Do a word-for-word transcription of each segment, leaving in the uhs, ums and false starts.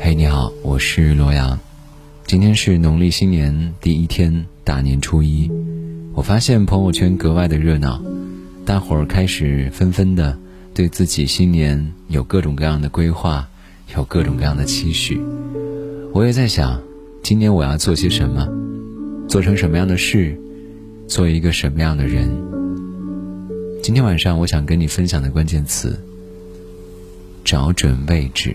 嘿、hey, 你好，我是罗阳。今天是农历新年第一天，大年初一。我发现朋友圈格外的热闹，大伙儿开始纷纷的对自己新年有各种各样的规划，有各种各样的期许。我也在想，今年我要做些什么，做成什么样的事，做一个什么样的人。今天晚上我想跟你分享的关键词，找准位置。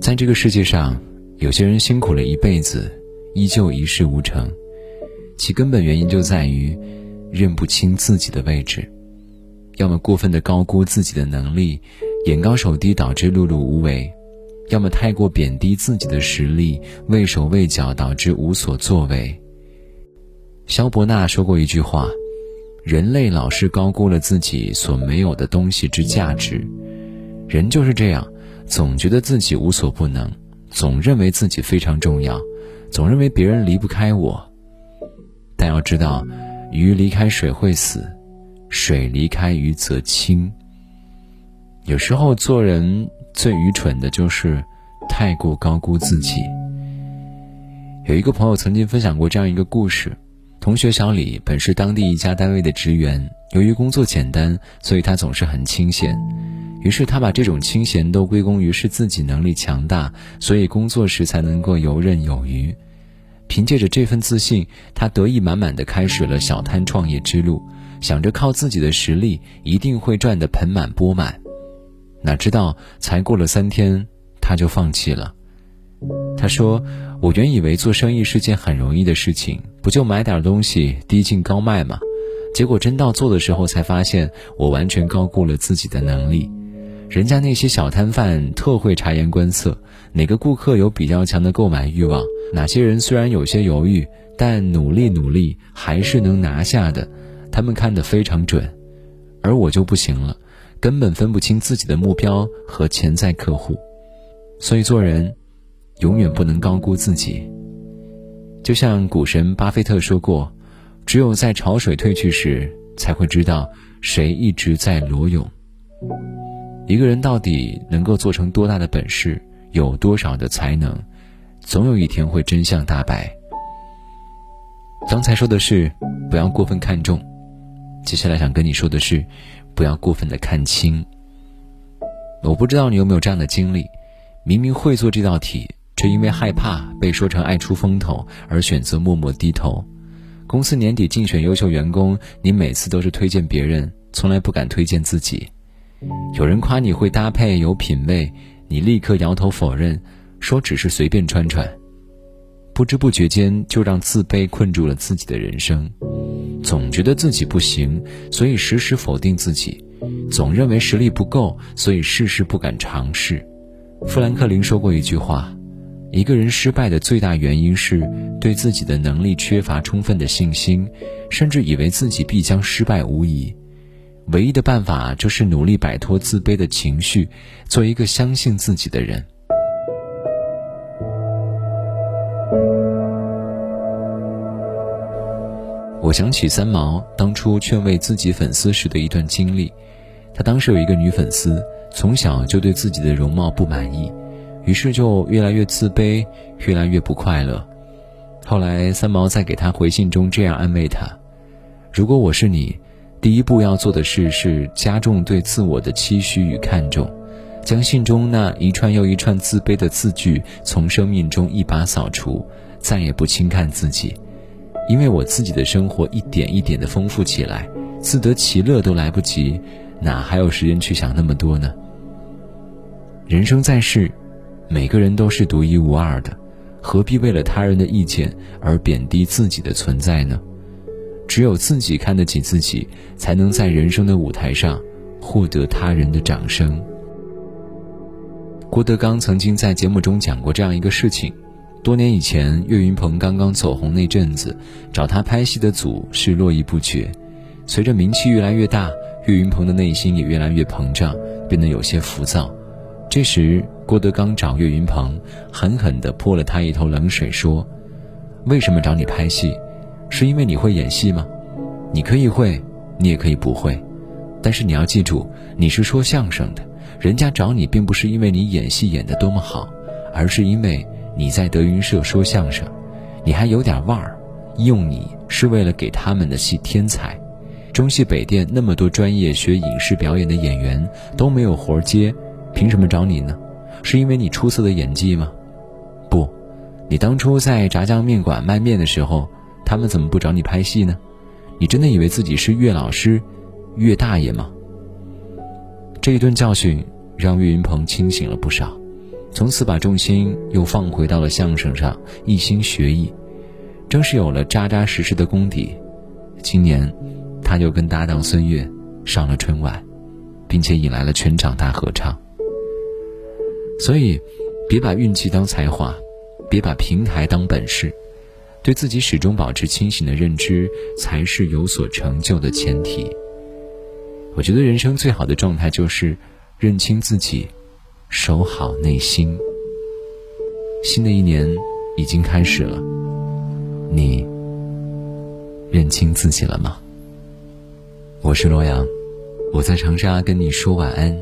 在这个世界上，有些人辛苦了一辈子，依旧一事无成，其根本原因就在于认不清自己的位置，要么过分的高估自己的能力，眼高手低导致碌碌无为，要么太过贬低自己的实力，畏手畏脚导致无所作为。萧伯纳说过一句话，人类老是高估了自己所没有的东西之价值。人就是这样，总觉得自己无所不能，总认为自己非常重要，总认为别人离不开我。但要知道，鱼离开水会死，水离开鱼则清。有时候做人最愚蠢的就是太过高估自己。有一个朋友曾经分享过这样一个故事，同学小李本是当地一家单位的职员，由于工作简单，所以他总是很清闲，于是他把这种清闲都归功于是自己能力强大，所以工作时才能够游刃有余。凭借着这份自信，他得意满满地开始了小摊创业之路，想着靠自己的实力一定会赚得盆满钵满。哪知道才过了三天，他就放弃了。他说，我原以为做生意是件很容易的事情，不就买点东西低进高卖吗？结果真到做的时候才发现，我完全高估了自己的能力。人家那些小摊贩特会察言观色，哪个顾客有比较强的购买欲望，哪些人虽然有些犹豫，但努力努力还是能拿下的，他们看得非常准。而我就不行了，根本分不清自己的目标和潜在客户。所以做人永远不能高估自己。就像股神巴菲特说过，只有在潮水退去时，才会知道谁一直在裸泳。一个人到底能够做成多大的本事，有多少的才能，总有一天会真相大白。刚才说的是不要过分看重，接下来想跟你说的是不要过分的看清。我不知道你有没有这样的经历，明明会做这道题，却因为害怕被说成爱出风头而选择默默低头。公司年底竞选优秀员工，你每次都是推荐别人，从来不敢推荐自己。有人夸你会搭配有品味，你立刻摇头否认，说只是随便穿穿。不知不觉间就让自卑困住了自己的人生，总觉得自己不行，所以时时否定自己，总认为实力不够，所以事事不敢尝试。富兰克林说过一句话，一个人失败的最大原因是对自己的能力缺乏充分的信心，甚至以为自己必将失败无疑。唯一的办法就是努力摆脱自卑的情绪，做一个相信自己的人。我想起三毛当初劝慰自己粉丝时的一段经历，他当时有一个女粉丝，从小就对自己的容貌不满意，于是就越来越自卑，越来越不快乐。后来三毛在给他回信中这样安慰他，如果我是你，第一步要做的事是加重对自我的期许与看重，将信中那一串又一串自卑的字句从生命中一把扫除，再也不轻看自己。因为我自己的生活一点一点地丰富起来，自得其乐都来不及，哪还有时间去想那么多呢？人生在世，每个人都是独一无二的，何必为了他人的意见而贬低自己的存在呢？只有自己看得起自己，才能在人生的舞台上获得他人的掌声。郭德纲曾经在节目中讲过这样一个事情，多年以前，岳云鹏刚刚走红那阵子，找他拍戏的组是络绎不绝。随着名气越来越大，岳云鹏的内心也越来越膨胀，变得有些浮躁。这时，郭德纲找岳云鹏，狠狠地泼了他一头冷水，说：“为什么找你拍戏？是因为你会演戏吗？你可以会，你也可以不会，但是你要记住，你是说相声的，人家找你并不是因为你演戏演得多么好，而是因为你在德云社说相声，你还有点腕儿，用你是为了给他们的戏添彩。中戏北电那么多专业学影视表演的演员都没有活接，凭什么找你呢？是因为你出色的演技吗？不，你当初在炸酱面馆卖面的时候，他们怎么不找你拍戏呢？你真的以为自己是岳老师、岳大爷吗？这一顿教训让岳云鹏清醒了不少，从此把重心又放回到了相声上，一心学艺。正是有了扎扎实实的功底，今年他又跟搭档孙越上了春晚，并且引来了全场大合唱。所以别把运气当才华，别把平台当本事，对自己始终保持清醒的认知，才是有所成就的前提。我觉得人生最好的状态就是认清自己，守好内心。新的一年已经开始了，你认清自己了吗？我是罗阳，我在长沙跟你说晚安。